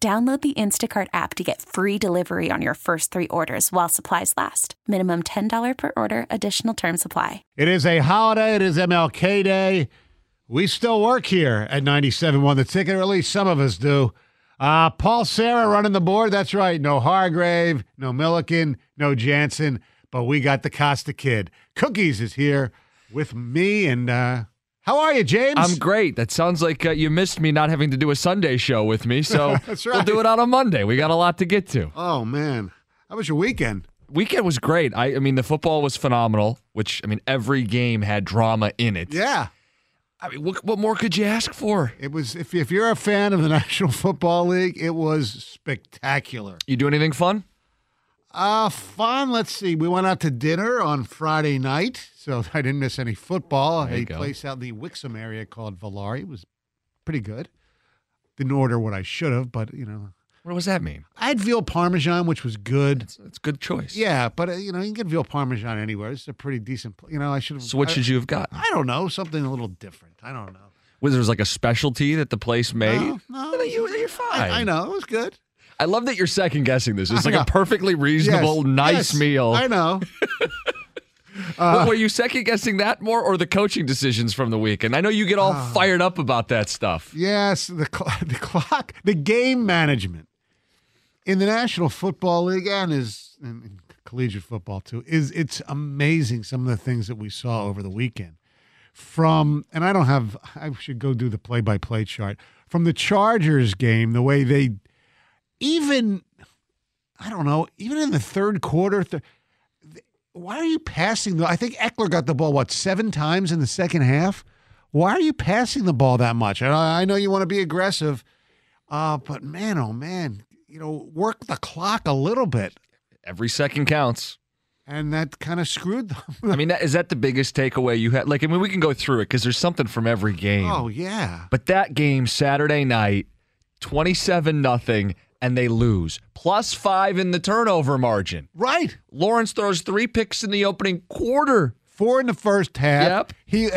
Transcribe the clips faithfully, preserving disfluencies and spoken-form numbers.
Download the Instacart app to get free delivery on your first three orders while supplies last. Minimum ten dollars per order. Additional terms apply. It is a holiday. It is M L K Day. We still work here at ninety-seven point one The Ticket, or at least some of us do. Uh, Paul Serra running the board. That's right. No Hargrave, no Milliken, no Jansen. But we got the Costa Kid. Cookies is here with me and... uh How are you, James? I'm great. That sounds like uh, you missed me not having to do a Sunday show with me, so That's right. We'll do it on a Monday. We got a lot to get to. Oh, man. How was your weekend? Weekend was great. I, I mean, the football was phenomenal, which, I mean, every game had drama in it. Yeah. I mean, what, what more could you ask for? It was, if, if you're a fan of the National Football League, it was spectacular. You do anything fun? Uh, fun. Let's see. We went out to dinner on Friday night, so I didn't miss any football. A go. place out in the Wixom area called Valari. It was pretty good. Didn't order what I should have, but, you know. What does that mean? I had veal parmesan, which was good. It's a good choice. Yeah, but, uh, you know, you can get veal parmesan anywhere. It's a pretty decent place. You know, I should have. So what I, should you have gotten? I don't know. Something a little different. I don't know. Was there like a specialty that the place made? No, no. You, you're fine. I, I know. It was good. I love that you're second-guessing this. It's like a perfectly reasonable, yes, nice yes, meal. I know. uh, were you second-guessing that more or the coaching decisions from the weekend? I know you get all uh, fired up about that stuff. Yes, the, cl- the clock, the game management in the National Football League and is in collegiate football, too, is it's amazing some of the things that we saw over the weekend. From, and I don't have, I should go do the play-by-play chart, from the Chargers game, the way they... Even, I don't know, even in the third quarter, th- why are you passing? The, I think Eckler got the ball, what, seven times in the second half? Why are you passing the ball that much? I, I know you want to be aggressive, uh, but man, oh man, you know, work the clock a little bit. Every second counts. And that kind of screwed them. I mean, that, is that the biggest takeaway you had? Like, I mean, we can go through it because there's something from every game. Oh, yeah. But that game Saturday night, twenty-seven nothing. And they lose. Plus five in the turnover margin. Right. Lawrence throws three picks in the opening quarter. Four in the first half. Yep. He,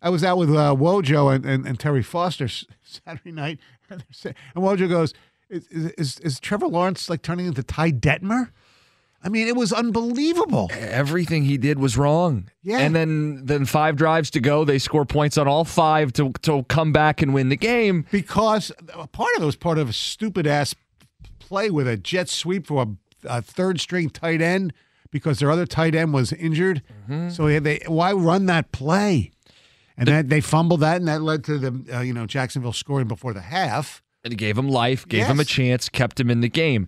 I was out with uh, Wojo and, and, and Terry Foster Saturday night. And Wojo goes, is, is, is Trevor Lawrence like turning into Ty Detmer? I mean, it was unbelievable. Everything he did was wrong. Yeah. And then, then five drives to go. They score points on all five to, to come back and win the game. Because part of it was part of a stupid-ass play with a jet sweep for a, a third-string tight end because their other tight end was injured. Mm-hmm. So they why run that play? And the, that they fumbled that, and that led to the uh, you know Jacksonville scoring before the half. And it gave him life, gave yes. him a chance, kept him in the game.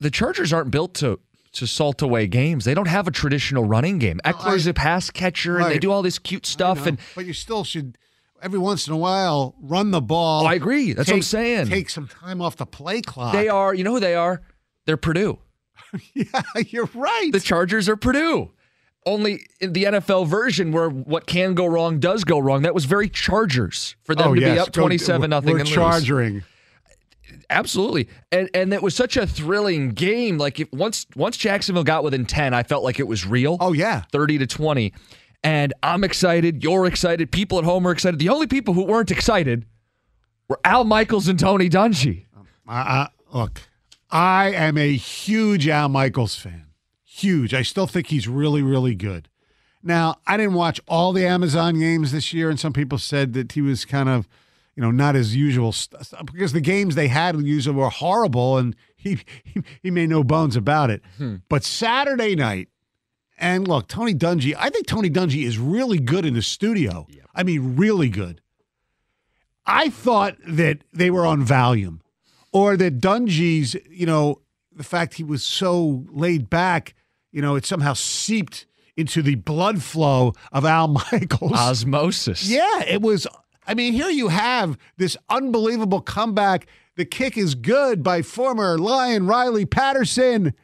The Chargers aren't built to to salt away games. They don't have a traditional running game. No, Eckler's I, a pass catcher, right. and they do all this cute stuff. And but you still should. Every once in a while, run the ball. Oh, I agree. That's take, what I'm saying. Take some time off the play clock. They are, you know who they are? They're Purdue. Yeah, you're right. The Chargers are Purdue. Only in the N F L version where what can go wrong does go wrong. That was very Chargers for them oh, to yes. be up twenty-seven nothing and lose. We're chargering. Absolutely. And and it was such a thrilling game. Like if once once Jacksonville got within ten, I felt like it was real. Oh, yeah. thirty to twenty. And I'm excited. You're excited. People at home are excited. The only people who weren't excited were Al Michaels and Tony Dungy. Uh, uh, look, I am a huge Al Michaels fan. Huge. I still think he's really, really good. Now, I didn't watch all the Amazon games this year, and some people said that he was kind of, you know, not his usual stuff, because the games they had usually were horrible, and he he, he made no bones about it. Hmm. But Saturday night, and look, Tony Dungy, I think Tony Dungy is really good in the studio. Yep. I mean, really good. I thought that they were on Valium, or that Dungy's, you know, the fact he was so laid back, you know, it somehow seeped into the blood flow of Al Michaels. Osmosis. Yeah, it was. I mean, here you have this unbelievable comeback. The kick is good by former Lion Riley Patterson.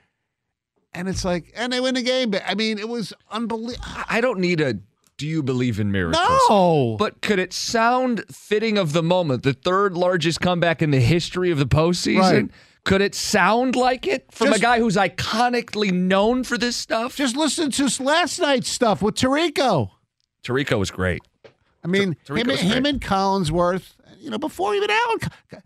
And it's like, and they win the game. I mean, it was unbelievable. I don't need a do you believe in miracles? No. But could it sound fitting of the moment, the third largest comeback in the history of the postseason? Right. Could it sound like it from just, a guy who's iconically known for this stuff? Just listen to last night's stuff with Tirico. Tirico was great. I mean, T- him, was great. him and Collinsworth, you know, before even Allen,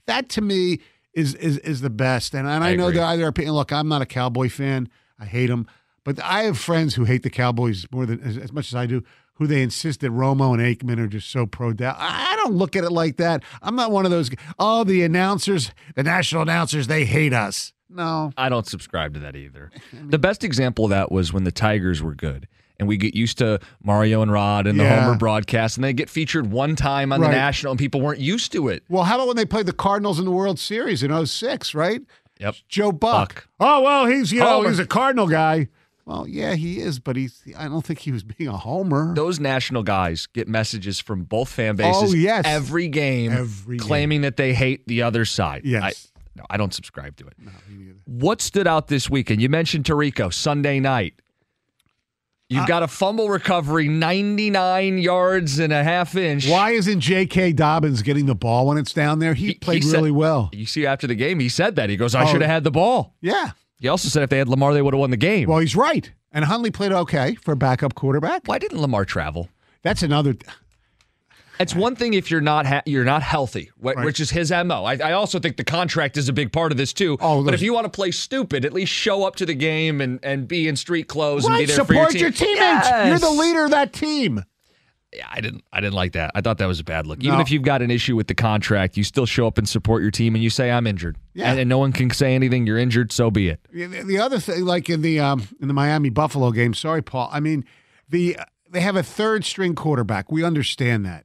that to me is is is the best. And, and I, I know that either opinion. Look, I'm not a Cowboy fan. I hate them. But I have friends who hate the Cowboys more than as, as much as I do, who they insist that Romo and Aikman are just so pro-Dallas. I don't look at it like that. I'm not one of those, oh, the announcers, the national announcers, they hate us. No. I don't subscribe to that either. I mean, the best example of that was when the Tigers were good, and we get used to Mario and Rod and the yeah. Homer broadcast, and they get featured one time on right. the national, and people weren't used to it. Well, how about when they played the Cardinals in the World Series in oh six, right? Yep. Joe Buck. Buck. Oh, well, he's, you know, he's a Cardinal guy. Well, yeah, he is, but he's. I don't think he was being a homer. Those national guys get messages from both fan bases oh, yes. every game every claiming game. that they hate the other side. Yes. I, no, I don't subscribe to it. No, me neither. What stood out this weekend? You mentioned Tirico Sunday night. You've uh, got a fumble recovery, ninety-nine yards and a half inch. Why isn't J K. Dobbins getting the ball when it's down there? He, he played he really said, well. You see, after the game, he said that. He goes, I oh, should have had the ball. Yeah. He also said if they had Lamar, they would have won the game. Well, he's right. And Hundley played okay for a backup quarterback. Why didn't Lamar travel? That's another. Th- it's one thing if you're not ha- you're not healthy, wh- right. which is his M O. I-, I also think the contract is a big part of this, too. Oh, but if you want to play stupid, at least show up to the game and, and be in street clothes right. and be there Support for your team. Support your teammates. Yes. You're the leader of that team. Yeah, I didn't I didn't like that. I thought that was a bad look. No. Even if you've got an issue with the contract, you still show up and support your team, and you say, I'm injured. Yeah. And, and no one can say anything. You're injured, so be it. The other thing, like in the um, in the Miami-Buffalo game, sorry, Paul, I mean, the they have a third-string quarterback. We understand that.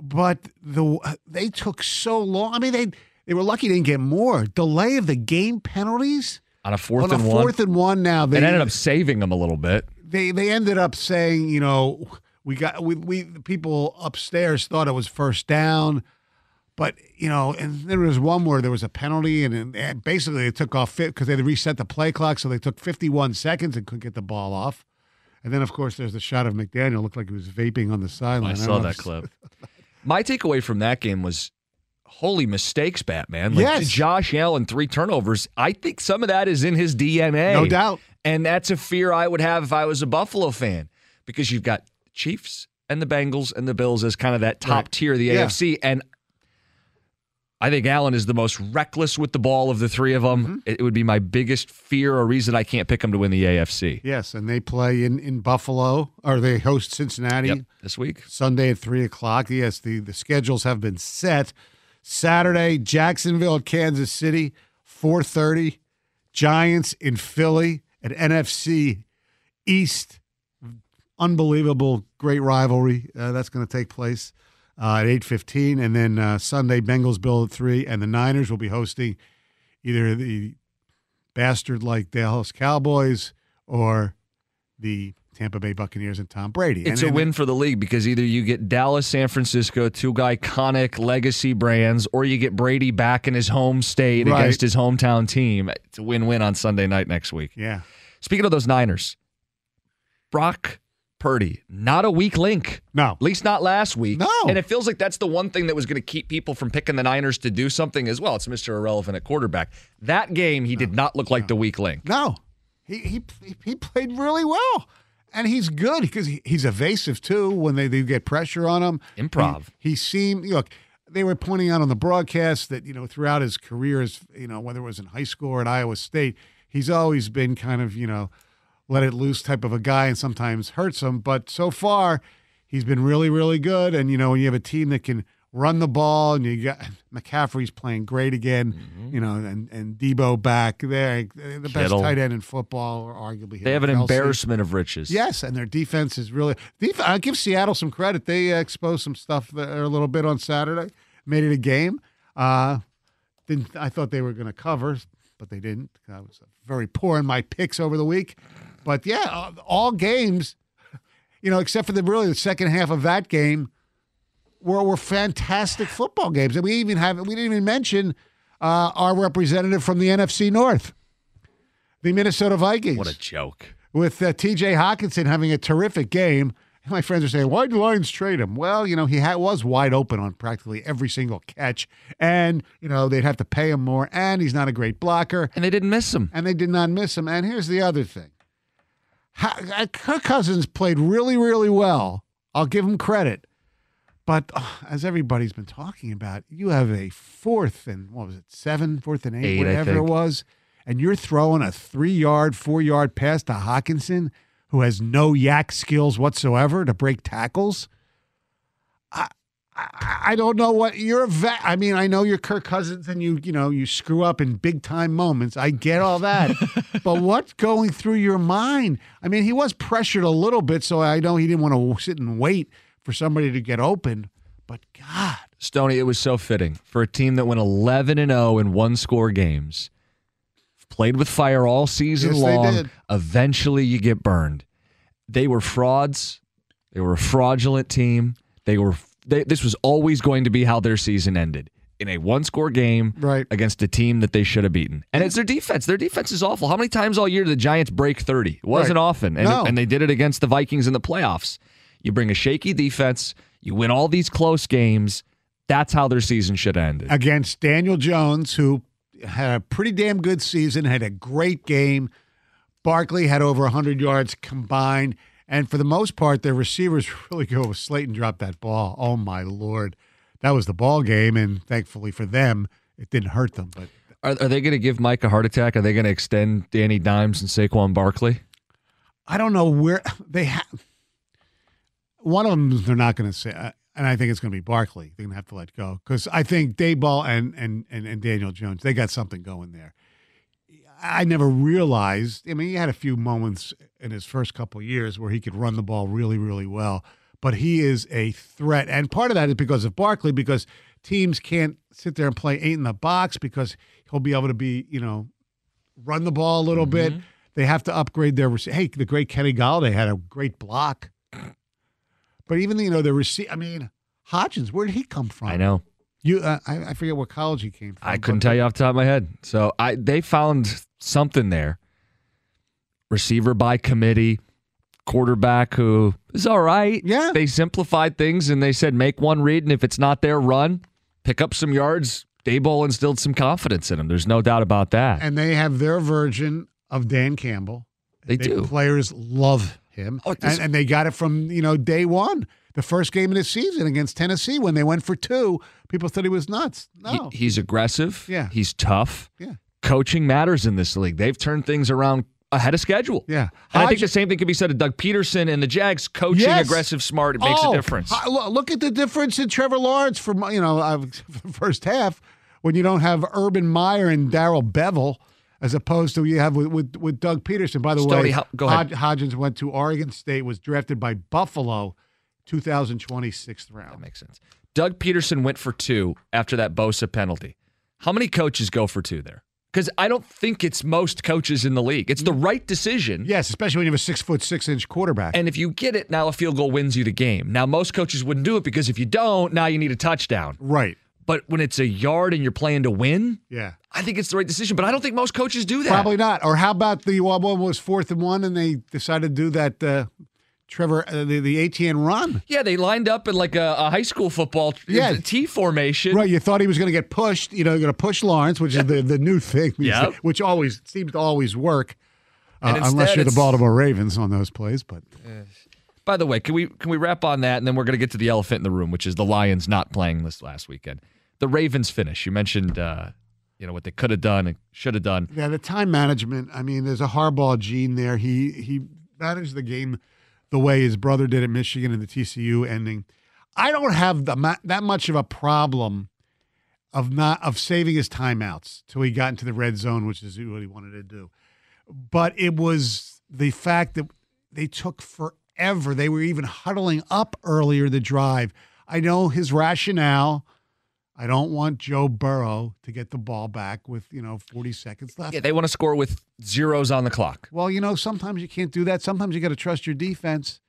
But the they took so long. I mean, they, they were lucky they didn't get more. Delay of the game penalties? On a fourth and one. On a fourth and one now. They ended up saving them a little bit. They They ended up saying, you know... We got we we the people upstairs thought it was first down, but you know, and there was one where there was a penalty, and, and basically they took off fit because they had to reset the play clock, so they took fifty-one seconds and couldn't get the ball off, and then of course there's the shot of McDaniel looked like he was vaping on the sideline. I saw I that clip. My takeaway from that game was, holy mistakes, Batman! Like yes, Josh Allen three turnovers. I think some of that is in his D N A, no doubt, and that's a fear I would have if I was a Buffalo fan, because you've got Chiefs and the Bengals and the Bills as kind of that top right. tier of the yeah. A F C. And I think Allen is the most reckless with the ball of the three of them. Mm-hmm. It would be my biggest fear or reason I can't pick him to win the A F C. Yes, and they play in, in Buffalo, or they host Cincinnati. Yep, this week. Sunday at three o'clock. Yes, the, the schedules have been set. Saturday, Jacksonville at Kansas City, four thirty. Giants in Philly at N F C East. Unbelievable, great rivalry. Uh, that's going to take place uh, at eight fifteen. And then uh, Sunday, Bengals Bill at three. And the Niners will be hosting either the bastard-like Dallas Cowboys or the Tampa Bay Buccaneers and Tom Brady. It's and, and a win for the league because either you get Dallas, San Francisco, two iconic legacy brands, or you get Brady back in his home state right. against his hometown team. It's a win-win on Sunday night next week. Yeah. Speaking of those Niners, Brock Purdy, not a weak link. No. At least not last week. No. And it feels like that's the one thing that was going to keep people from picking the Niners to do something as well. It's Mister Irrelevant at quarterback. That game, he no. did not look no. like the weak link. No. He he he played really well. And he's good because he, he's evasive, too, when they, they get pressure on him. Improv. He, he seemed, look, they were pointing out on the broadcast that, you know, throughout his career, as, you know, whether it was in high school or at Iowa State, he's always been kind of, you know, let it loose type of a guy, and sometimes hurts him. But so far, he's been really, really good. And, you know, when you have a team that can run the ball, and you got McCaffrey's playing great again, mm-hmm. you know, and, and Debo back there, the best Kittle. tight end in football, or arguably. They have an Kelsey. embarrassment of riches. Yes, and their defense is really def- – I give Seattle some credit. They uh, exposed some stuff there a little bit on Saturday, made it a game. Uh, didn't I thought they were going to cover, but they didn't. I was very poor in my picks over the week. But, yeah, all games, you know, except for the really the second half of that game, Were, were fantastic football games, and we even have we didn't even mention uh, our representative from the N F C North, the Minnesota Vikings. What a joke! With uh, T J Hockenson having a terrific game, and my friends are saying, "Why did the Lions trade him?" Well, you know, he ha- was wide open on practically every single catch, and you know they'd have to pay him more, and he's not a great blocker, and they didn't miss him, and they did not miss him. And here's the other thing: How, Kirk Cousins played really, really well. I'll give him credit. But oh, as everybody's been talking about, you have a fourth and, what was it, seven, fourth and eight, eight whatever it was, and you're throwing a three-yard, four-yard pass to Hockenson, who has no yak skills whatsoever to break tackles. I I, I don't know what you're va- – I mean, I know you're Kirk Cousins and you, you know, you screw up in big-time moments. I get all that. But what's going through your mind? I mean, he was pressured a little bit, so I know he didn't want to sit and wait for somebody to get open, but God. Stoney, it was so fitting for a team that went eleven and oh in one-score games, played with fire all season yes, long, eventually you get burned. They were frauds. They were a fraudulent team. They were. They, this was always going to be how their season ended, in a one-score game right. against a team that they should have beaten. And it's their defense. Their defense is awful. How many times all year did the Giants break thirty? It wasn't right. often, and, no. and they did it against the Vikings in the playoffs. You bring a shaky defense, you win all these close games, that's how their season should end. Against Daniel Jones, who had a pretty damn good season, had a great game. Barkley had over one hundred yards combined, and for the most part, their receivers really go. Slayton dropped that ball. Oh, my Lord. That was the ball game, and thankfully for them, it didn't hurt them. But Are, are they going to give Mike a heart attack? Are they going to extend Danny Dimes and Saquon Barkley? I don't know where they have... One of them they're not going to say, and I think it's going to be Barkley. They're going to have to let go because I think Dayball and, and and and Daniel Jones, they got something going there. I never realized. I mean, he had a few moments in his first couple of years where he could run the ball really, really well, but he is a threat, and part of that is because of Barkley, because teams can't sit there and play eight in the box because he'll be able to be, you know, run the ball a little mm-hmm. bit. They have to upgrade their. Hey, the great Kenny Golladay had a great block. But even, you know, the receiver, I mean, Hodgins, where did he come from? I know. you. Uh, I, I forget what college he came from. I couldn't tell you off the top of my head. So I they found something there. Receiver by committee, quarterback who is all right. Yeah. They simplified things and they said make one read, and if it's not there, run. Pick up some yards. Dayball instilled some confidence in him. There's no doubt about that. And they have their version of Dan Campbell. They, they do. Players love him. Oh, this- and, and they got it from, you know, day one, the first game of the season against Tennessee when they went for two. People thought he was nuts. No. He, he's aggressive. Yeah. He's tough. Yeah. Coaching matters in this league. They've turned things around ahead of schedule. Yeah. And I, I think just, the same thing could be said of Doug Peterson and the Jags. Coaching, yes. aggressive, smart, it makes oh, a difference. I, look at the difference in Trevor Lawrence for, you know, uh, for the first half when you don't have Urban Meyer and Darrell Bevell, as opposed to what you have with, with, with Doug Peterson. By the Stoney, way, H- go ahead. Hodgins went to Oregon State, was drafted by Buffalo, two thousand twenty, sixth round. That makes sense. Doug Peterson went for two after that Bosa penalty. How many coaches go for two there? Because I don't think it's most coaches in the league. It's the right decision. Yes, especially when you have a six-foot, six-inch quarterback. And if you get it, now a field goal wins you the game. Now, most coaches wouldn't do it because if you don't, now you need a touchdown. Right. But when it's a yard and you're playing to win, yeah, I think it's the right decision. But I don't think most coaches do that. Probably not. Or how about the one was fourth and one and they decided to do that uh, Trevor uh, the the A T N run? Yeah, they lined up in like a, a high school football yeah. T formation. Right. You thought he was going to get pushed. You know, going to push Lawrence, which is the, the new thing, yep. which always seems to always work, uh, unless you're the Baltimore Ravens on those plays. But uh, by the way, can we can we wrap on that and then we're going to get to the elephant in the room, which is the Lions not playing this last weekend. The Ravens finish. You mentioned, uh, you know, what they could have done and should have done. Yeah, the time management. I mean, there's a Harbaugh gene there. He he managed the game the way his brother did at Michigan in the T C U ending. I don't have the, that much of a problem of not of saving his timeouts till he got into the red zone, which is what he wanted to do. But it was the fact that they took forever. They were even huddling up earlier in the drive. I know his rationale. I don't want Joe Burrow to get the ball back with, you know, forty seconds left. Yeah, they want to score with zeros on the clock. Well, you know, sometimes you can't do that. Sometimes you got to trust your defense.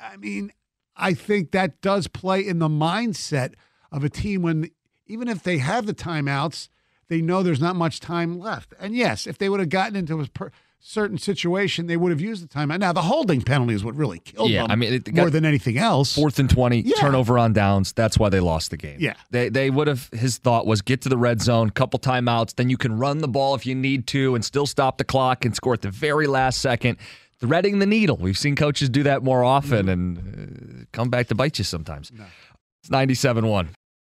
I mean, I think that does play in the mindset of a team when, even if they have the timeouts, they know there's not much time left. And, yes, if they would have gotten into a per- certain situation, they would have used the timeout. Now, the holding penalty is what really killed yeah, them I mean, it more than anything else. Fourth and twenty, yeah. turnover on downs. That's why they lost the game. Yeah. They they would have, his thought was, get to the red zone, couple timeouts, then you can run the ball if you need to and still stop the clock and score at the very last second. Threading the needle. We've seen coaches do that more often mm. and uh, come back to bite you sometimes. No. It's ninety-seven one.